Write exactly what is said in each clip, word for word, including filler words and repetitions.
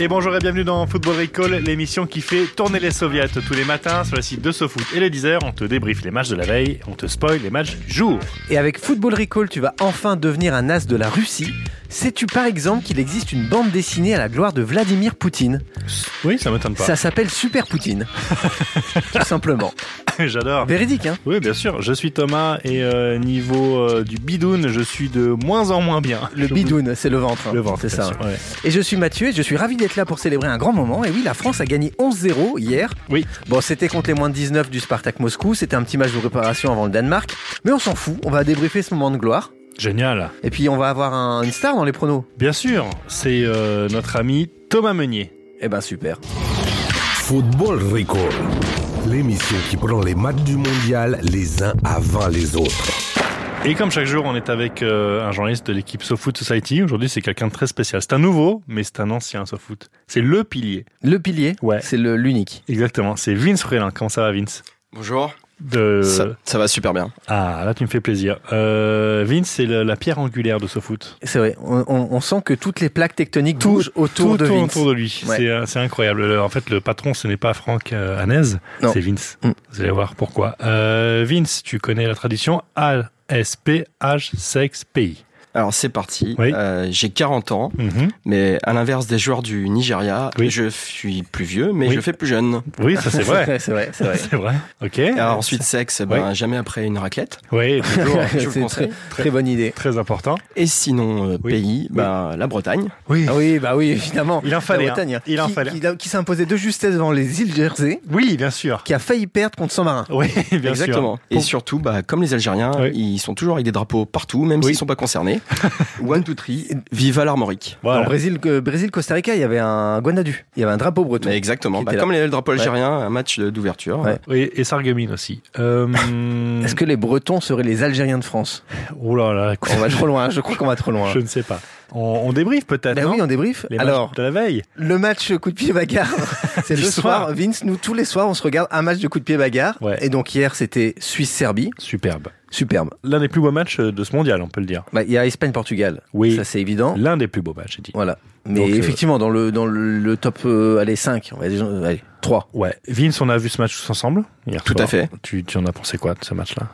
Et bonjour et bienvenue dans Football Recall, l'émission qui fait tourner les soviets tous les matins sur le site de SoFoot et le Deezer. On te débriefe les matchs de la veille, on te spoil les matchs du jour. Et avec Football Recall, tu vas enfin devenir un as de la Russie. Sais-tu par exemple qu'il existe une bande dessinée à la gloire de Vladimir Poutine ? Oui, ça m'étonne pas. Ça s'appelle Super Poutine, tout simplement. J'adore. Véridique, hein ? Oui, bien sûr. Je suis Thomas et euh, niveau euh, du bidoun, je suis de moins en moins bien. Le je bidoun, vous... c'est le ventre. Hein. Le ventre, c'est ça. Sûr, ouais. Et je suis Mathieu et je suis ravi d'être là pour célébrer un grand moment. Et oui, la France a gagné onze zéro hier. Oui. Bon, c'était contre les moins de dix-neuf du Spartak Moscou. C'était un petit match de préparation avant le Danemark. Mais on s'en fout, on va débriefer ce moment de gloire. Génial. Et puis on va avoir un, une star dans les pronos. Bien sûr, c'est euh, notre ami Thomas Meunier. Eh ben super. Football Recall, l'émission qui prend les matchs du mondial les uns avant les autres. Et comme chaque jour, on est avec euh, un journaliste de l'équipe SoFoot Society. Aujourd'hui, c'est quelqu'un de très spécial. C'est un nouveau, mais c'est un ancien SoFoot. C'est le pilier. Le pilier. Ouais. C'est le l'unique. Exactement. C'est Vince Ruellan. Comment ça va, Vince ? Bonjour. De... Ça, ça va super bien. Ah, là tu me fais plaisir. euh, Vince, c'est le, la pierre angulaire de SoFoot. C'est vrai, on, on, on sent que toutes les plaques tectoniques tout, bougent autour tout de Vince, autour de lui, ouais. c'est, c'est incroyable. En fait le patron ce n'est pas Franck Hanez, non. C'est Vince, mm. Vous allez voir pourquoi. euh, Vince, tu connais la tradition A S P H sexe pays. Alors c'est parti, oui. euh, j'ai quarante ans, mm-hmm. mais à l'inverse des joueurs du Nigeria, oui. je suis plus vieux, mais oui. je fais plus jeune. Oui, ça c'est vrai. c'est vrai, c'est vrai. C'est vrai. Ok. Alors ensuite sexe, ben, oui. jamais après une raclette. Oui, toujours. je vous conseille. Très, très bonne idée. Très important. Et sinon euh, oui. pays, bah, oui. la Bretagne. Oui. Ah oui, bah oui, évidemment. Il en fallait. La Bretagne, hein. Il en fallait. Qui, qui, qui s'imposait de justesse devant les îles Jersey. Oui, bien sûr. Qui a failli perdre contre Saint-Marin. Oui, bien Exactement. sûr. Exactement. Et surtout, bah, comme les Algériens, oui. ils sont toujours avec des drapeaux partout, même oui. s'ils ne sont pas concernés. One, two, three, viva l'Armorique. Voilà. Dans le Brésil, euh, Brésil, Costa Rica, il y avait un Guanadu, il y avait un drapeau breton. Mais exactement, bah, comme le drapeau algérien, ouais. un match d'ouverture. Ouais. Oui, et Sarreguemines aussi. Euh... Est-ce que les Bretons seraient les Algériens de France ? Oh là là, écoute. On va trop loin, je crois qu'on va trop loin. Je ne sais pas. On, on débriefe peut-être, ben non ? Oui, on débriefe. Les Alors, de la veille. Le match coup de pied bagarre, c'est le soir. soir. Vince, nous, tous les soirs, on se regarde un match de coup de pied bagarre. Ouais. Et donc hier, c'était Suisse-Serbie. Superbe. Superbe. L'un des plus beaux matchs de ce mondial, on peut le dire. Bah, il y a Espagne-Portugal. Oui. Ça, c'est évident. L'un des plus beaux matchs, j'ai dit. Voilà. Mais donc, effectivement, euh... dans le, dans le, le top, euh, allez, cinq, on va dire, allez, trois. Ouais. Vince, on a vu ce match tous ensemble hier Tout soir. à fait. Tu, tu en as pensé quoi de ce match-là ?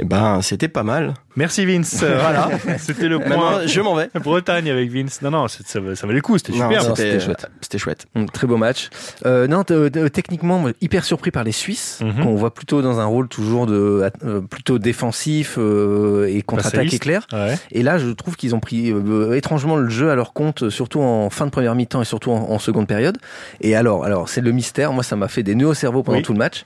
Eh ben, c'était pas mal. Merci Vince. Voilà, c'était le point. Maintenant, je m'en vais. Bretagne avec Vince. Non, non, ça, ça valait le coup. C'était non, super. Non, c'était, c'était chouette. C'était chouette. Mmh, très beau match. Euh, non, t- t- techniquement, hyper surpris par les Suisses, mmh. qu'on voit plutôt dans un rôle toujours de euh, plutôt défensif euh, et contre-attaque éclair. Ouais. Et là, je trouve qu'ils ont pris euh, étrangement le jeu à leur compte, surtout en fin de première mi-temps et surtout en, en seconde période. Et alors, alors, c'est le mystère. Moi, ça m'a fait des nœuds au cerveau pendant oui. tout le match.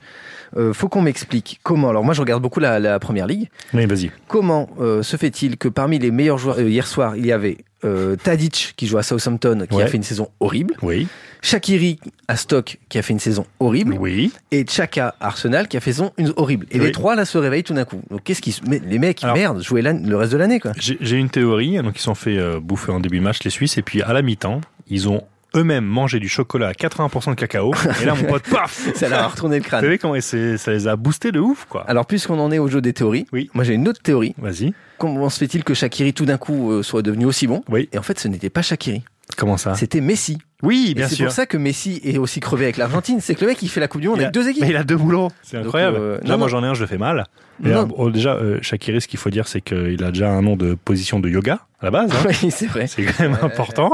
Euh, faut qu'on m'explique comment. Alors moi je regarde beaucoup la, la première ligue. Oui, vas-y. Comment euh, se fait-il que parmi les meilleurs joueurs euh, hier soir il y avait euh, Tadic qui joue à Southampton qui ouais. a fait une saison horrible. Oui. Shaqiri à Stoke qui a fait une saison horrible. Oui. Et Xhaka à Arsenal qui a fait une saison horrible. Et oui. les trois là se réveillent tout d'un coup. Donc qu'est-ce qui mais les mecs alors, merde jouaient là, le reste de l'année quoi. J'ai, j'ai une théorie. Donc ils se sont fait euh, bouffer en début de match les Suisses et puis à la mi-temps ils ont eux-mêmes manger du chocolat à quatre-vingts pour cent de cacao. Et là, mon pote, paf! Ça leur a retourné le crâne. Vous savez comment c'est, ça les a boostés de ouf, quoi. Alors, puisqu'on en est au jeu des théories, oui. moi j'ai une autre théorie. Vas-y. Comment se fait-il que Shaqiri, tout d'un coup, euh, soit devenu aussi bon? Oui. Et en fait, ce n'était pas Shaqiri. Comment ça? C'était Messi. Oui, bien sûr. C'est pour ça que Messi est aussi crevé avec l'Argentine. C'est que le mec, il fait la Coupe du Monde avec deux équipes. Mais il a deux boulots. C'est incroyable. Donc, euh, Là, non, moi, non. j'en ai un, je le fais mal. Et alors, oh, déjà, euh, Shaqiri, ce qu'il faut dire, c'est qu'il a déjà un nom de position de yoga, à la base. Hein. Oui, c'est vrai. C'est quand même euh... important.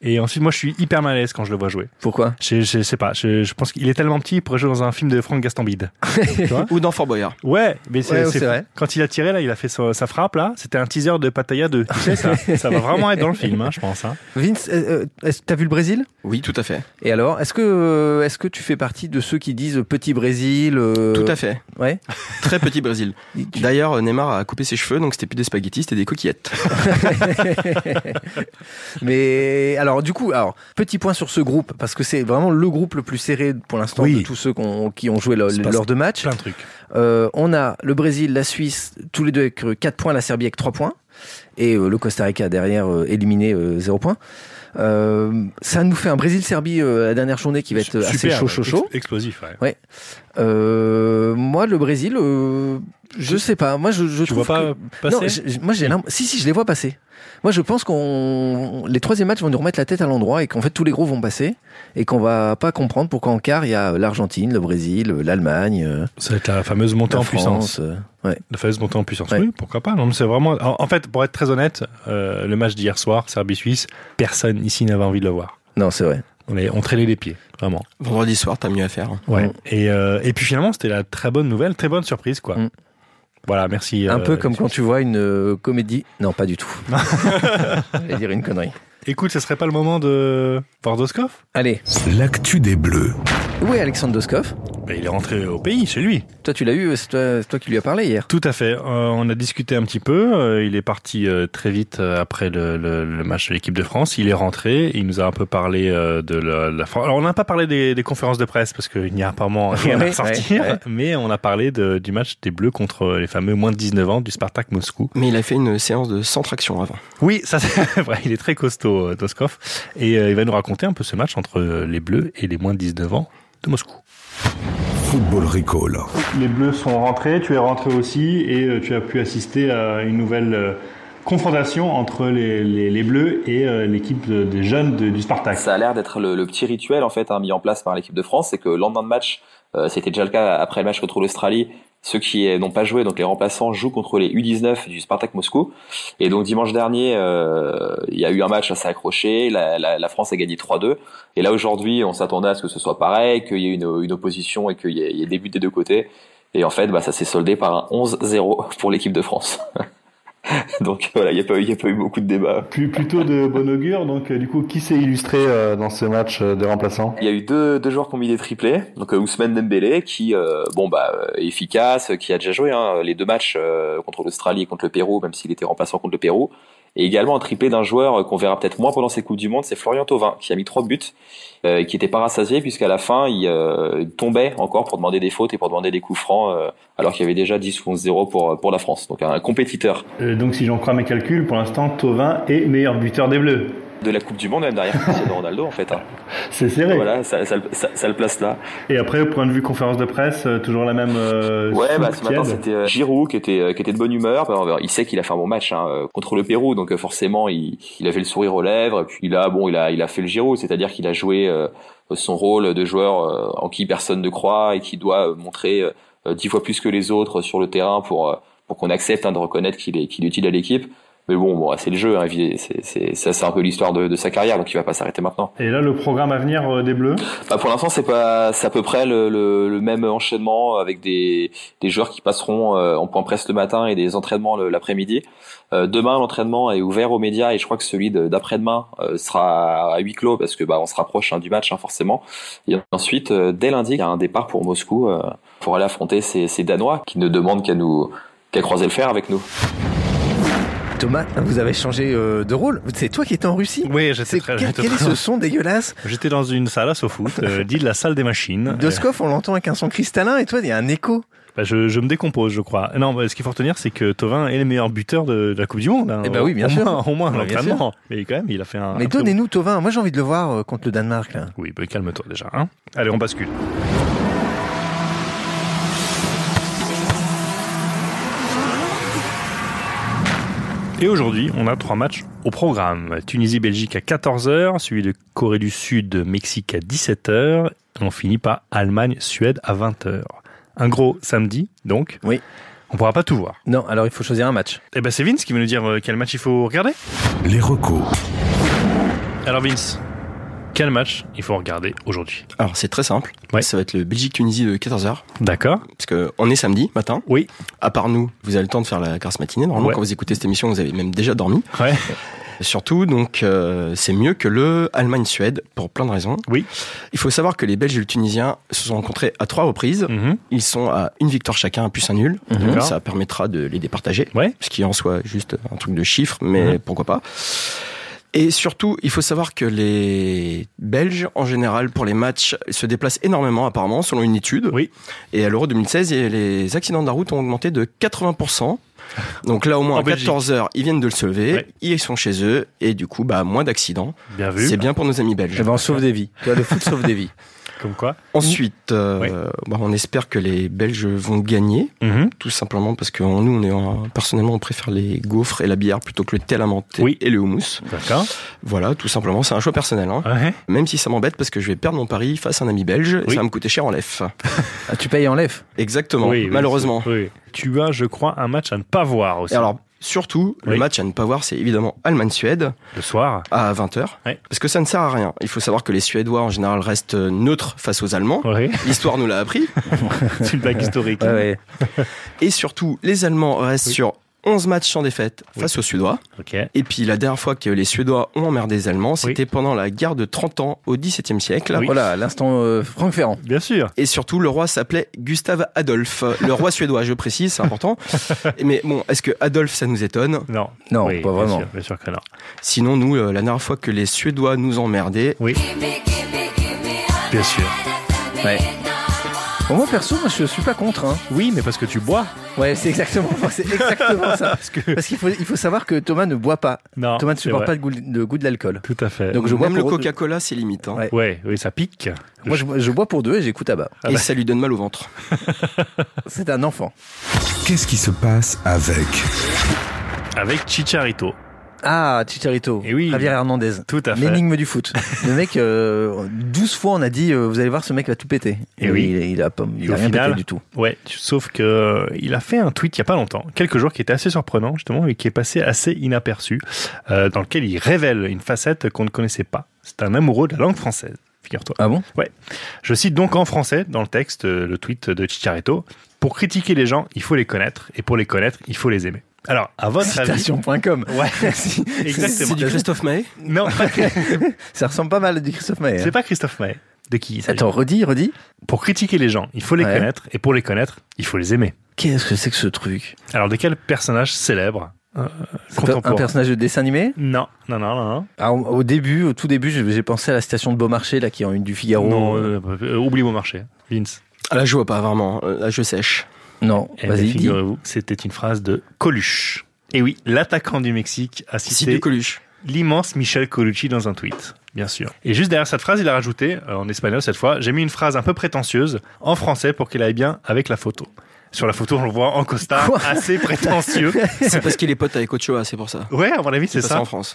Et ensuite, moi, je suis hyper mal à l'aise quand je le vois jouer. Pourquoi ? Je, je, je sais pas. Je, je pense qu'il est tellement petit, il pourrait jouer dans un film de Franck Gastambide. Tu vois ? Ou dans Fort Boyard. Ouais, mais c'est, ouais, c'est, c'est vrai. Quand il a tiré, là, il a fait sa, sa frappe, là. C'était un teaser de Pattaya deux. Tu sais, ça, ça va vraiment être dans le film, hein, je pense. Hein. Vince, euh, t'as vu le Brésil ? Brésil ? Oui, tout à fait. Et alors, est-ce que, est-ce que tu fais partie de ceux qui disent petit Brésil euh... Tout à fait. Ouais. Très petit Brésil. D'ailleurs, Neymar a coupé ses cheveux, donc c'était plus des spaghettis, c'était des coquillettes. Mais alors, du coup, alors petit point sur ce groupe, parce que c'est vraiment le groupe le plus serré pour l'instant oui. de tous ceux qu'on, qui ont joué le, lors de matchs. Plein de trucs. Euh, on a le Brésil, la Suisse, tous les deux avec quatre points, la Serbie avec trois points. Et euh, le Costa Rica derrière euh, éliminé euh, zéro point. Euh, ça nous fait un Brésil-Serbie euh, la dernière journée qui va être super, assez chaud chaud chaud ex- explosif ouais, ouais. Euh, moi le Brésil euh, je sais pas moi je, je tu trouve vois pas que... passer non, je, moi j'ai l'im... si si je les vois passer moi je pense qu'on les troisième matchs vont nous remettre la tête à l'endroit et qu'en fait tous les gros vont passer et qu'on va pas comprendre pourquoi en quart il y a l'Argentine, le Brésil, l'Allemagne, ça va être la fameuse montée en puissance euh, ouais. la fameuse montée en puissance ouais. Oui, pourquoi pas. Non, c'est vraiment en, en fait pour être très honnête euh, le match d'hier soir Serbie-Suisse, personne ici n'avait envie de le voir. Non, c'est vrai. On, est, on traînait les pieds, vraiment. Vendredi soir, t'as mieux à faire. Hein. Ouais. Mmh. Et, euh, et puis finalement, c'était la très bonne nouvelle, très bonne surprise, quoi. Mmh. Voilà, merci. Un euh, peu comme quand tu vois une euh, comédie. Non, pas du tout. J'allais dire une connerie. Écoute, ça serait pas le moment de voir Doskov ? Allez. L'actu des Bleus. Où est Alexandre Doskov ? Ben, il est rentré au pays, chez lui. Toi, tu l'as eu, c'est toi, c'est toi qui lui as parlé hier. Tout à fait. Euh, on a discuté un petit peu. Euh, il est parti euh, très vite après le, le, le match de l'équipe de France. Il est rentré. Il nous a un peu parlé euh, de la, la France. Alors, on n'a pas parlé des, des conférences de presse parce qu'il n'y a apparemment rien à sortir. Ouais, ouais. Mais on a parlé de, du match des Bleus contre les fameux moins de dix-neuf ans du Spartak Moscou. Mais il a fait une séance de cent tractions avant. Oui, ça c'est vrai. Il est très costaud, Doskov. Et euh, il va nous raconter un peu ce match entre les Bleus et les moins de dix-neuf ans de Moscou. Football Recall. Les Bleus sont rentrés, tu es rentré aussi et tu as pu assister à une nouvelle confrontation entre les, les, les Bleus et l'équipe de, des jeunes de, du Spartak. Ça a l'air d'être le, le petit rituel en fait hein, mis en place par l'équipe de France, c'est que le lendemain de match, euh, c'était déjà le cas après le match contre l'Australie, ceux qui n'ont pas joué, donc les remplaçants, jouent contre les U dix-neuf du Spartak Moscou. Et donc dimanche dernier, euh, il y a eu un match assez accroché, la, la, la France a gagné trois deux. Et là aujourd'hui, on s'attendait à ce que ce soit pareil, qu'il y ait une, une opposition et qu'il y ait, y ait des buts des deux côtés. Et en fait, bah, ça s'est soldé par un onze zéro pour l'équipe de France. Donc voilà, il n'y a, a pas eu beaucoup de débats. Plus, plutôt de bon augure, donc euh, du coup, qui s'est illustré euh, dans ce match euh, de remplaçants ? Il y a eu deux, deux joueurs qui ont mis des triplés, donc euh, Ousmane Dembélé, qui euh, bon, bah, euh, efficace, qui a déjà joué hein, les deux matchs euh, contre l'Australie et contre le Pérou, même s'il était remplaçant contre le Pérou, et également un triplé d'un joueur euh, qu'on verra peut-être moins pendant ces Coupes du Monde, c'est Florian Thauvin, qui a mis trois buts, euh, et qui n'était pas rassasié, puisqu'à la fin, il euh, tombait encore pour demander des fautes et pour demander des coups francs, euh, alors qu'il y avait déjà dix ou onze zéro pour, pour la France, donc un compétiteur. Euh, donc si j'en crois mes calculs, pour l'instant, Thauvin est meilleur buteur des Bleus. De la Coupe du Monde, même derrière Cristiano Ronaldo, en fait. Hein. C'est serré. Voilà, ça, ça, ça, ça le place là. Et après, au point de vue conférence de presse, euh, toujours la même. Euh, ouais, bah, ce matin, c'était euh, Giroud qui était, euh, qui était de bonne humeur. Bah, il sait qu'il a fait un bon match hein, contre le Pérou, donc euh, forcément, il, il avait le sourire aux lèvres. Et puis là, bon, il a, il a fait le Giroud, c'est-à-dire qu'il a joué euh, son rôle de joueur euh, en qui personne ne croit et qui doit euh, montrer euh, dix fois plus que les autres sur le terrain pour, euh, pour qu'on accepte hein, de reconnaître qu'il est, qu'il est utile à l'équipe. Mais bon, bon, c'est le jeu, hein, c'est, c'est, ça, c'est un peu l'histoire de, de sa carrière, donc il va pas s'arrêter maintenant. Et là, le programme à venir euh, des Bleus ? Bah, pour l'instant, c'est pas, c'est à peu près le, le, le même enchaînement avec des, des joueurs qui passeront euh, en point presse le matin et des entraînements le, l'après-midi. Euh, demain, l'entraînement est ouvert aux médias et je crois que celui de, d'après-demain euh, sera à huis clos parce que bah on se rapproche hein, du match hein, forcément. Et ensuite, euh, dès lundi, il y a un départ pour Moscou euh, pour aller affronter ces, ces Danois qui ne demandent qu'à nous, qu'à croiser le fer avec nous. Thomas, vous avez changé euh, de rôle. C'est toi qui étais en Russie ? Oui, j'étais très... Quel, quel est ce son dégueulasse ? J'étais dans une salle à SoFoot, euh, dite la salle des machines. Doskov, on l'entend avec un son cristallin et toi, il y a un écho. Bah, je, je me décompose, je crois. Non, bah, ce qu'il faut retenir, c'est que Thauvin est le meilleur buteur de, de la Coupe du Monde. Hein, eh bah oui, bien au sûr. Moins, au moins, l'entraînement. Mais quand même, il a fait un... Mais un donnez-nous bon. Thauvin, moi j'ai envie de le voir euh, contre le Danemark. Là. Oui, bah, calme-toi déjà. Hein. Allez, on bascule. Et aujourd'hui, on a trois matchs au programme. Tunisie-Belgique à quatorze heures, suivi de Corée du Sud-Mexique à dix-sept heures. Et on finit par Allemagne-Suède à vingt heures. Un gros samedi, donc. Oui. On pourra pas tout voir. Non, alors il faut choisir un match. Eh ben c'est Vince qui va nous dire quel match il faut regarder. Les recos. Alors Vince, quel match il faut regarder aujourd'hui ? Alors c'est très simple. Ouais. Ça va être le Belgique-Tunisie de quatorze heures. D'accord. Parce que on est samedi matin. Oui. À part nous, vous avez le temps de faire la grasse matinée. Normalement, ouais. Quand vous écoutez cette émission, vous avez même déjà dormi. Ouais. Surtout, donc, euh, c'est mieux que le Allemagne-Suède, pour plein de raisons. Oui. Il faut savoir que les Belges et les Tunisiens se sont rencontrés à trois reprises. Mm-hmm. Ils sont à une victoire chacun, plus un nul. Mm-hmm. Donc, ça permettra de les départager. Ouais. Ce qui en soit juste un truc de chiffres, mais mm-hmm. pourquoi pas. Et surtout, il faut savoir que les Belges, en général, pour les matchs, se déplacent énormément, apparemment, selon une étude. Oui. Et à l'Euro deux mille seize, les accidents de la route ont augmenté de quatre-vingts pour cent. Donc là, au moins, en à quatorze heures, ils viennent de le se lever, ouais. ils sont chez eux, et du coup, bah, moins d'accidents. Bien vu. C'est bien pour nos amis belges. Et ben, on sauve des vies. Le foot sauve des vies. Comme quoi. Ensuite, euh, oui. bah, on espère que les Belges vont gagner, mm-hmm. tout simplement parce que nous, on est un, personnellement, on préfère les gaufres et la bière plutôt que le thé lamenté oui. et le houmous. D'accord. Voilà, tout simplement, c'est un choix personnel. Hein. Ouais. Même si ça m'embête parce que je vais perdre mon pari face à un ami belge, oui. et ça va me coûter cher en lef. Ah, tu payes en lef. Exactement, oui, malheureusement. Oui. Tu as, je crois, un match à ne pas voir aussi. Et alors, surtout, oui. le match à ne pas voir, c'est évidemment Allemagne-Suède. Le soir. À vingt heures. Oui. Parce que ça ne sert à rien. Il faut savoir que les Suédois, en général, restent neutres face aux Allemands. Oui. L'histoire nous l'a appris. C'est une blague historique. Ouais. Et surtout, les Allemands restent oui. sur onze matchs sans défaite oui. face aux Suédois. Okay. Et puis, la dernière fois que les Suédois ont emmerdé les Allemands, c'était oui. pendant la guerre de trente ans au dix-septième siècle. Oui. Voilà, l'instant euh, Franck Ferrand. Bien sûr. Et surtout, le roi s'appelait Gustave Adolphe. Le roi suédois, je précise, c'est important. Mais bon, est-ce que Adolphe, ça nous étonne ? Non. Non, oui, pas vraiment. Bien sûr, bien sûr que non. Sinon, nous, euh, la dernière fois que les Suédois nous emmerdaient... Oui. Bien sûr. Ouais. Moi perso, moi je suis pas contre. Hein. Oui, mais parce que tu bois. Ouais, c'est exactement, c'est exactement ça. Parce, que... parce qu'il faut, il faut savoir que Thomas ne boit pas. Non, Thomas ne supporte pas le goût, le goût de l'alcool. Tout à fait. Donc je bois même pour... le Coca-Cola, c'est limite. Hein. Ouais. Ouais, oui, ça pique. Moi je, je bois pour deux et j'écoute à bas. Ah et bah. Ça lui donne mal au ventre. C'est un enfant. Qu'est-ce qui se passe avec avec Chicharito? Ah, Chicharito, et oui, Javier Hernandez. Tout à fait. L'énigme du foot. Le mec, euh, douze fois on a dit, euh, vous allez voir, ce mec va tout péter. Et, et oui. Il, il a, il a rien final, pété du tout. Ouais, sauf que euh, il a fait un tweet il y a pas longtemps, quelques jours, qui était assez surprenant justement et qui est passé assez inaperçu, euh, dans lequel il révèle une facette qu'on ne connaissait pas. C'est un amoureux de la langue française, figure-toi. Ah bon ? Ouais. Je cite donc en français dans le texte euh, le tweet de Chicharito. Pour critiquer les gens, il faut les connaître, et pour les connaître, il faut les aimer. Alors, à votre citation point com. Ouais, si. Exactement. C'est du Christophe Maé ? Non. Ça ressemble pas mal à du Christophe Maé. C'est hein. pas Christophe Maé. De qui il s'agit ? Attends, redis, redis. Pour critiquer les gens, il faut les ouais. connaître, et pour les connaître, il faut les aimer. Qu'est-ce que c'est que ce truc ? Alors, de quel personnage célèbre ? Euh, un personnage de dessin animé ? Non, non, non, non. non. Alors, au début, au tout début, j'ai pensé à la citation de Beaumarchais, là, qui est en une du Figaro. Non, euh, euh, oublie Beaumarchais. Vince. Ah, là, je vois pas vraiment. Là, je sèche. Non, et vas-y, figurez-vous, c'était une phrase de Coluche. Et oui, l'attaquant du Mexique a cité Coluche. L'immense Michel Colucci dans un tweet, bien sûr. Et juste derrière cette phrase, il a rajouté, en espagnol cette fois, j'ai mis une phrase un peu prétentieuse, en français, pour qu'elle aille bien avec la photo. Sur la photo, on le voit en costard, Quoi assez prétentieux. C'est parce qu'il est pote avec Ochoa, c'est pour ça. Ouais, à mon avis, c'est, c'est ça. En France,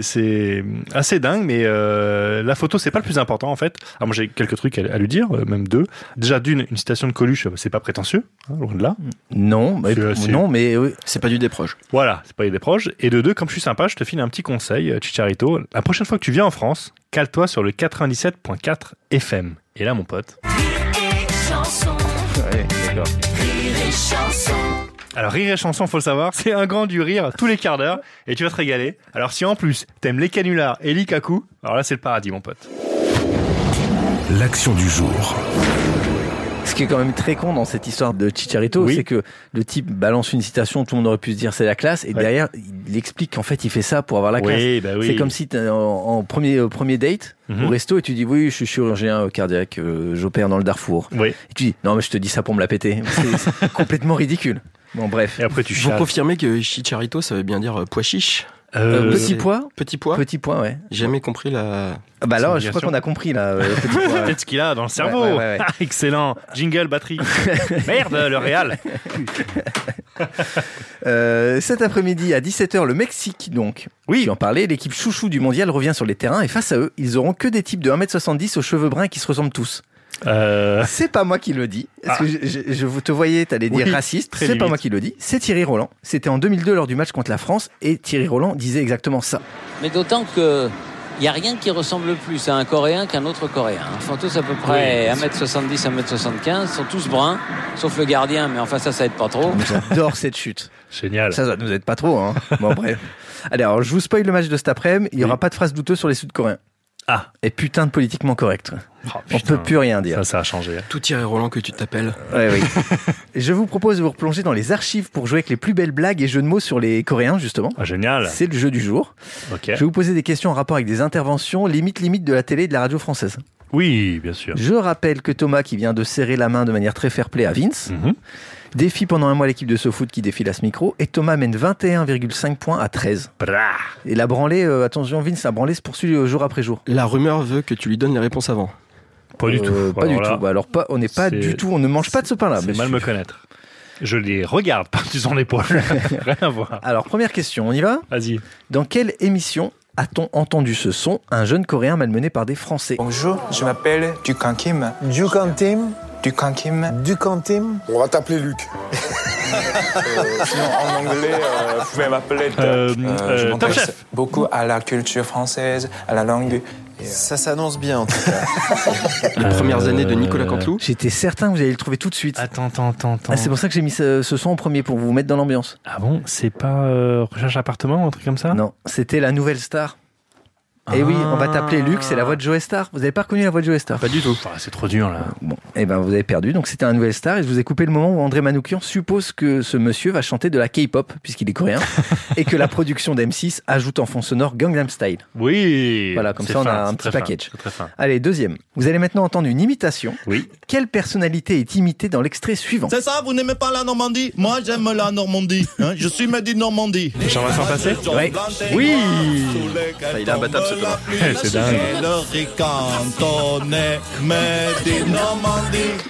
c'est assez dingue, mais euh, la photo, c'est pas le plus important en fait. Alors moi, j'ai quelques trucs à, à lui dire, euh, même deux. Déjà d'une, une citation de Coluche, c'est pas prétentieux, hein, loin de là. Non, bah, c'est, c'est... non, mais euh, c'est pas du Desproges. Voilà, c'est pas du Desproges. Et de deux, comme je suis sympa, je te file un petit conseil, Chicharito. La prochaine fois que tu viens en France, cale-toi sur le quatre-vingt-dix-sept point quatre F M. Et là, mon pote. Ouais, d'accord. Alors rire et chanson, faut le savoir, c'est un grand du rire tous les quarts d'heure et tu vas te régaler. Alors si en plus t'aimes les canulars et l'ikaku, alors là c'est le paradis mon pote. L'action du jour. Ce qui est quand même très con dans cette histoire de Chicharito, oui. c'est que le type balance une citation, tout le monde aurait pu se dire c'est la classe, et ouais. derrière il explique qu'en fait il fait ça pour avoir la oui, classe. Bah oui. C'est comme si t'es en, en premier, euh, premier date mm-hmm. au resto et tu dis oui je suis chirurgien cardiaque, euh, j'opère dans le Darfour. Oui. Et tu dis non mais je te dis ça pour me la péter. C'est, c'est complètement ridicule. Bon bref. Et après tu Vous confirmez que Chicharito ça veut bien dire euh, pois chiche. Euh, petit pois, petit pois, petit pois, ouais. J'ai jamais compris la. Bah alors, je crois qu'on a compris là. Euh, petit pois, ouais. Peut-être ce qu'il a dans le cerveau. Ouais, ouais, ouais, ouais. Ah, excellent. Jingle batterie. Merde, le Real. euh, cet après-midi à dix-sept heures, le Mexique donc. Oui. Tu en parlais. L'équipe chouchou du mondial revient sur les terrains et face à eux, ils auront que des types de un mètre soixante-dix aux cheveux bruns qui se ressemblent tous. Euh... C'est pas moi qui le dis. Parce ah. que je, je, je te voyais, t'allais dire oui, raciste. C'est limite. Pas moi qui le dis. C'est Thierry Roland. C'était en deux mille deux lors du match contre la France et Thierry Roland disait exactement ça. Mais d'autant que il n'y a rien qui ressemble plus à un Coréen qu'un autre Coréen. Ils sont tous à peu près oui. un mètre soixante-dix, un mètre soixante-quinze. Ils sont tous bruns, sauf le gardien, mais enfin ça, ça aide pas trop. J'adore cette chute. Génial. Ça, ça nous aide pas trop. Hein. Bon, bref. Allez, alors je vous spoil le match de cet après-midi. Il n'y aura oui. pas de phrase douteuse sur les Sud-Coréens. Ah. Et putain de politiquement correct. Oh, on peut plus rien dire. Ça, ça a changé. Tout Thierry Roland que tu t'appelles. Ouais, oui. Je vous propose de vous replonger dans les archives pour jouer avec les plus belles blagues et jeux de mots sur les Coréens, justement. Ah, génial. C'est le jeu du jour. Okay. Je vais vous poser des questions en rapport avec des interventions limite limite de la télé et de la radio française. Oui, bien sûr. Je rappelle que Thomas, qui vient de serrer la main de manière très fair-play à Vince, mm-hmm. défie pendant un mois l'équipe de SoFoot qui défile à ce micro, et Thomas mène vingt et un virgule cinq points à treize. Blah. Et la branlée, euh, attention Vince, la branlée se poursuit jour après jour. La rumeur veut que tu lui donnes les réponses avant. Pas du euh, tout. Pas alors du là, tout. Bah alors pas, on n'est pas du tout. On ne mange pas de ce pain-là. C'est monsieur. Mal me connaître. Je les regarde par-dessus son épaule. Rien à voir. Alors première question, on y va ? Vas-y. Dans quelle émission a-t-on entendu ce son, un jeune Coréen malmené par des Français ? Bonjour, je m'appelle Dukan Kim. Dukan Kim. Dukan Kim. Dukan Kim. On va t'appeler Luc. euh, sinon, en anglais, euh, vous pouvez m'appeler Top. Euh, euh, je m'intéresse beaucoup à la culture française, à la langue. Ça s'annonce bien en tout cas. Les euh, premières années de Nicolas Canteloup. J'étais certain que vous alliez le trouver tout de suite. Attends, attends, attends. Ah, c'est pour ça que j'ai mis ce, ce son en premier, pour vous mettre dans l'ambiance. Ah bon, c'est pas euh, Recherche appartement, un truc comme ça ? Non, c'était La Nouvelle Star. Ah. Et oui, on va t'appeler Luc, c'est la voix de Joe Star. Vous n'avez pas reconnu la voix de Joe Star ? Pas du tout. Ah, c'est trop dur là. Bon, et ben vous avez perdu. Donc c'était La Nouvelle Star et je vous ai coupé le moment où André Manoukian suppose que ce monsieur va chanter de la K-pop, puisqu'il est coréen, et que la production d'M six ajoute en fond sonore Gangnam Style. Oui. Voilà, comme ça fin, on a un petit package. Fin, fin. Allez, deuxième. Vous allez maintenant entendre une imitation. Oui. Quelle personnalité est imitée dans l'extrait suivant ? C'est ça, vous n'aimez pas la Normandie ? Moi j'aime la Normandie. Hein, je suis Made in Normandie. Jean-Vincent Passé ? Oui. Oui. Ça, il est imbattable. C'est dingue.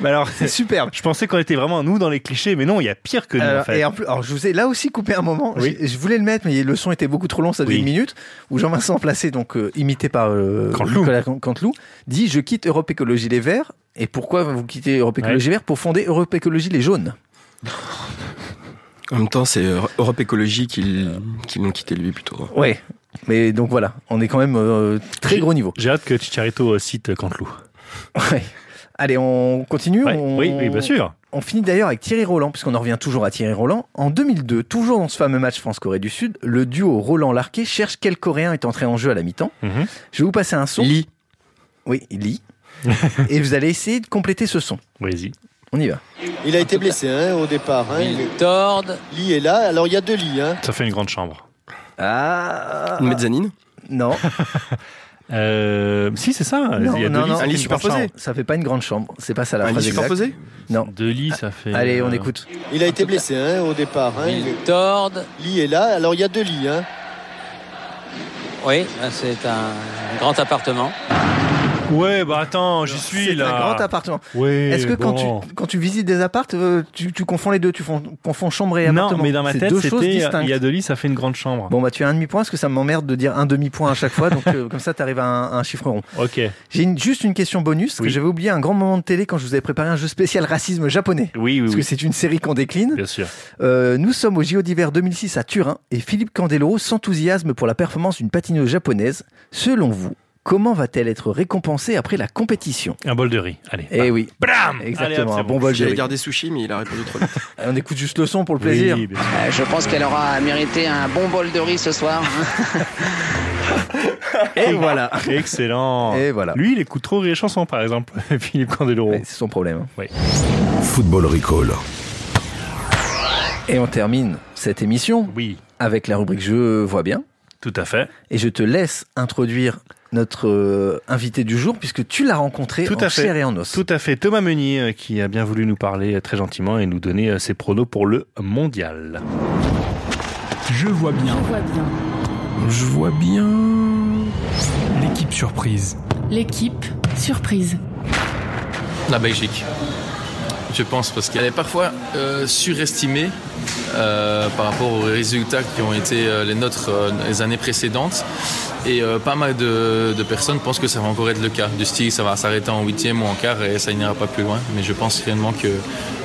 Mais alors, c'est superbe. Je pensais qu'on était vraiment nous dans les clichés, mais non, il y a pire que nous. Alors, en fait. Et en plus, alors je vous ai là aussi coupé un moment. Oui. Je, je voulais le mettre, mais le son était beaucoup trop long, ça faisait oui. une minute. Où Jean-Vincent Placé, donc euh, imité par euh, Canteloup. Nicolas Canteloup, dit : je quitte Europe Écologie Les Verts. Et pourquoi vous quittez Europe Écologie ouais. Les Verts ? Pour fonder Europe Écologie Les Jaunes. En même temps, c'est Europe Écologie qui l'ont quitté lui plutôt. Ouais. Mais donc voilà, on est quand même euh, très j'ai, gros niveau. J'ai hâte que Chicharito cite Canteloup. Ouais. Allez, on continue ouais, on, oui, oui, bien sûr. On finit d'ailleurs avec Thierry Roland, puisqu'on en revient toujours à Thierry Roland. En deux mille deux, toujours dans ce fameux match France-Corée du Sud, le duo Roland-Larquet cherche quel Coréen est entré en jeu à la mi-temps. Mm-hmm. Je vais vous passer un son. Lee. Oui, Lee. Et vous allez essayer de compléter ce son. Vas-y. On y va. Il a en été blessé hein, au départ. Hein. Il est torde. Lee est là, alors il y a deux Lee. Hein. Ça fait une grande chambre. Ah, une mezzanine ? Non. euh, si, c'est ça. Non, il y a non, deux non, lits, un lit superposé. Ça fait pas une grande chambre. C'est pas ça la un phrase exacte. Un lit superposé ? Non. Deux lits, ça fait. Allez, on euh... écoute. Il a été blessé hein, au départ. Hein. Il est torde. Lit est là. Alors il y a deux lits. Hein. Oui, c'est un grand appartement. Ouais, bah attends, j'y suis c'est là. C'est un grand appartement. Ouais, est-ce que bon. quand, tu, quand tu visites des appartes, tu, tu confonds les deux, tu fonds, confonds chambre et appartement ? Non, mais dans ma tête, c'est c'était il y a deux lits, ça fait une grande chambre. Bon, bah tu as un demi-point, parce que ça m'emmerde de dire un demi-point à chaque fois, donc euh, comme ça t'arrives à un, un chiffre rond. Ok. J'ai une, juste une question bonus, parce oui. que j'avais oublié un grand moment de télé quand je vous avais préparé un jeu spécial racisme japonais. Oui, oui, Parce oui. que c'est une série qu'on décline. Bien sûr. Euh, nous sommes au J O d'hiver deux mille six à Turin, et Philippe Candeloro s'enthousiasme pour la performance d'une patineuse japonaise. Selon vous, comment va-t-elle être récompensée après la compétition ? Un bol de riz, allez. Eh oui. Bram ! Exactement, allez, un bon, bon bol de riz. J'ai regardé Sushi, mais il a répondu trop vite. On écoute juste le son pour le plaisir. Oui, euh, je pense qu'elle aura mérité un bon bol de riz ce soir. Et voilà. Excellent. Et voilà. Lui, il écoute trop les chansons, par exemple. Philippe Candeloro. Mais c'est son problème. Hein. Oui. Football Recall. Et on termine cette émission oui. avec la rubrique Je vois bien. Tout à fait. Et je te laisse introduire notre euh, invité du jour, puisque tu l'as rencontré tout en chair et en os. Tout à fait. Thomas Meunier euh, qui a bien voulu nous parler euh, très gentiment et nous donner euh, ses pronos pour le mondial. Je vois bien. Je vois bien. Je vois bien. L'équipe surprise. L'équipe surprise. La Belgique. Je pense, parce qu'elle est parfois euh, surestimée euh, par rapport aux résultats qui ont été euh, les nôtres euh, les années précédentes. Et euh, pas mal de, de personnes pensent que ça va encore être le cas. Du style, ça va s'arrêter en huitième ou en quart et ça n'ira pas plus loin. Mais je pense réellement que,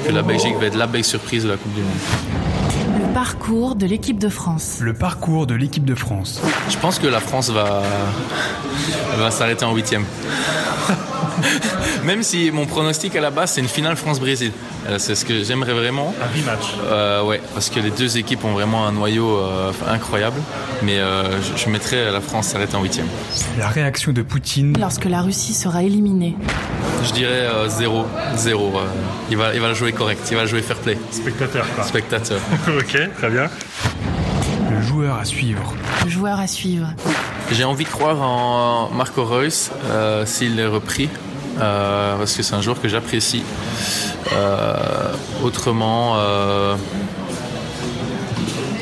que la Belgique va être la belle surprise de la Coupe du Monde. Le parcours de l'équipe de France. Le parcours de l'équipe de France. Je pense que la France va, va s'arrêter en huitième. Même si mon pronostic à la base, c'est une finale France-Brésil. C'est ce que j'aimerais vraiment. Un rematch. Euh, ouais, parce que les deux équipes ont vraiment un noyau euh, incroyable. Mais euh, je, je mettrais la France s'arrêter en huitième. La réaction de Poutine. Lorsque la Russie sera éliminée. Je dirais euh, zéro. zéro euh, il va, il va le jouer correct. Il va le jouer fair play. Spectateur, quoi. Spectateur. Ok, très bien. Le joueur à suivre. Le joueur à suivre. J'ai envie de croire en Marco Reus euh, s'il est repris. Euh, parce que c'est un joueur que j'apprécie. Euh, autrement, euh,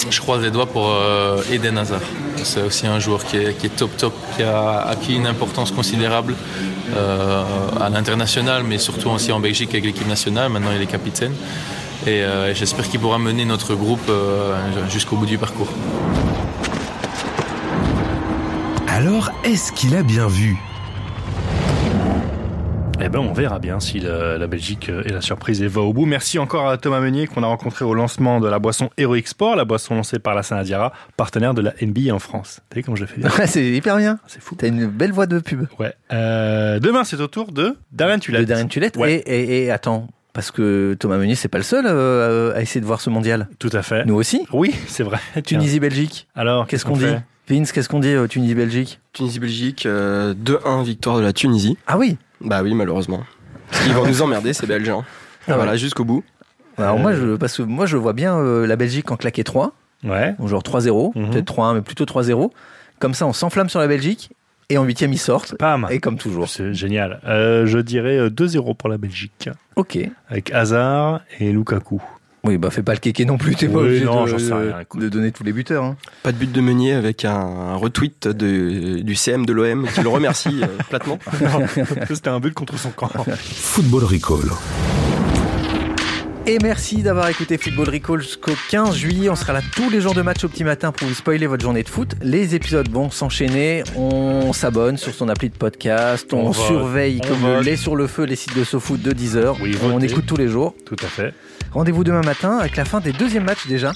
je croise les doigts pour euh, Eden Hazard. C'est aussi un joueur qui est, qui est top top, qui a acquis une importance considérable euh, à l'international, mais surtout aussi en Belgique avec l'équipe nationale. Maintenant, il est capitaine. Et euh, j'espère qu'il pourra mener notre groupe euh, jusqu'au bout du parcours. Alors, est-ce qu'il a bien vu ? Eh ben, on verra bien si la, la Belgique et la surprise va au bout. Merci encore à Thomas Meunier qu'on a rencontré au lancement de la boisson Heroic Sport, la boisson lancée par la Sanadiara, partenaire de la N B A en France. T'as vu comment je l'ai fait bien ? Ouais, c'est hyper bien. C'est fou. T'as une belle voix de pub. Ouais. Euh, demain, c'est au tour de Darren Thulette. De Darren Thulette. Ouais. Et, et, et attends. Parce que Thomas Meunier, c'est pas le seul euh, à essayer de voir ce mondial. Tout à fait. Nous aussi. Oui, c'est vrai. Tunisie-Belgique. Alors, qu'est-ce qu'on dit ? Vince, qu'est-ce qu'on dit euh, Tunisie-Belgique ? Tunisie-Belgique, euh, deux un victoire de la Tunisie. Ah oui ? Bah oui, malheureusement. Parce qu'ils vont nous emmerder, ces Belges. Hein. Ah voilà, ouais. Jusqu'au bout. Alors euh... moi, je, parce que moi, je vois bien euh, la Belgique en claquer trois. Ouais. Genre trois zéro, mm-hmm. Peut-être trois un, mais plutôt trois zéro. Comme ça, on s'enflamme sur la Belgique. Et en huitième, ils sortent. Pam. Et comme toujours. C'est génial. Euh, je dirais deux zéro pour la Belgique. Ok. Avec Hazard et Lukaku. Oui, bah fais pas le kéké non plus. T'es oui, pas obligé non, de, de, de donner tous les buteurs. Hein. Pas de but de Meunier avec un, un retweet de, du C M de l'O M qui le remercie euh, platement. Non, c'était un but contre son camp. Football Recall. Et merci d'avoir écouté Football Recall jusqu'au quinze juillet. On sera là tous les jours de match au petit matin pour vous spoiler votre journée de foot. Les épisodes vont s'enchaîner. On s'abonne sur son appli de podcast. On, on surveille vote, comme on le lait sur le feu les sites de SoFoot, de Deezer. Oui, on votez. Écoute tous les jours. Tout à fait. Rendez-vous demain matin avec la fin des deuxièmes matchs déjà.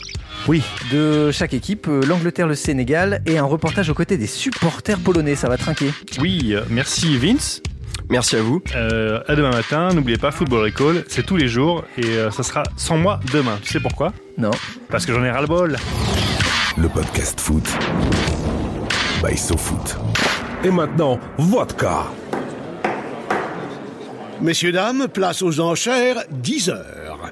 Oui. De chaque équipe, l'Angleterre, le Sénégal et un reportage aux côtés des supporters polonais. Ça va trinquer. Oui, merci Vince. Merci à vous. Euh, à demain matin. N'oubliez pas, Football Recall, c'est tous les jours et euh, ça sera sans moi demain. Tu sais pourquoi ? Non. Parce que j'en ai ras-le-bol. Le podcast foot by SoFoot. Et maintenant, vodka. Messieurs, dames, place aux enchères, dix heures.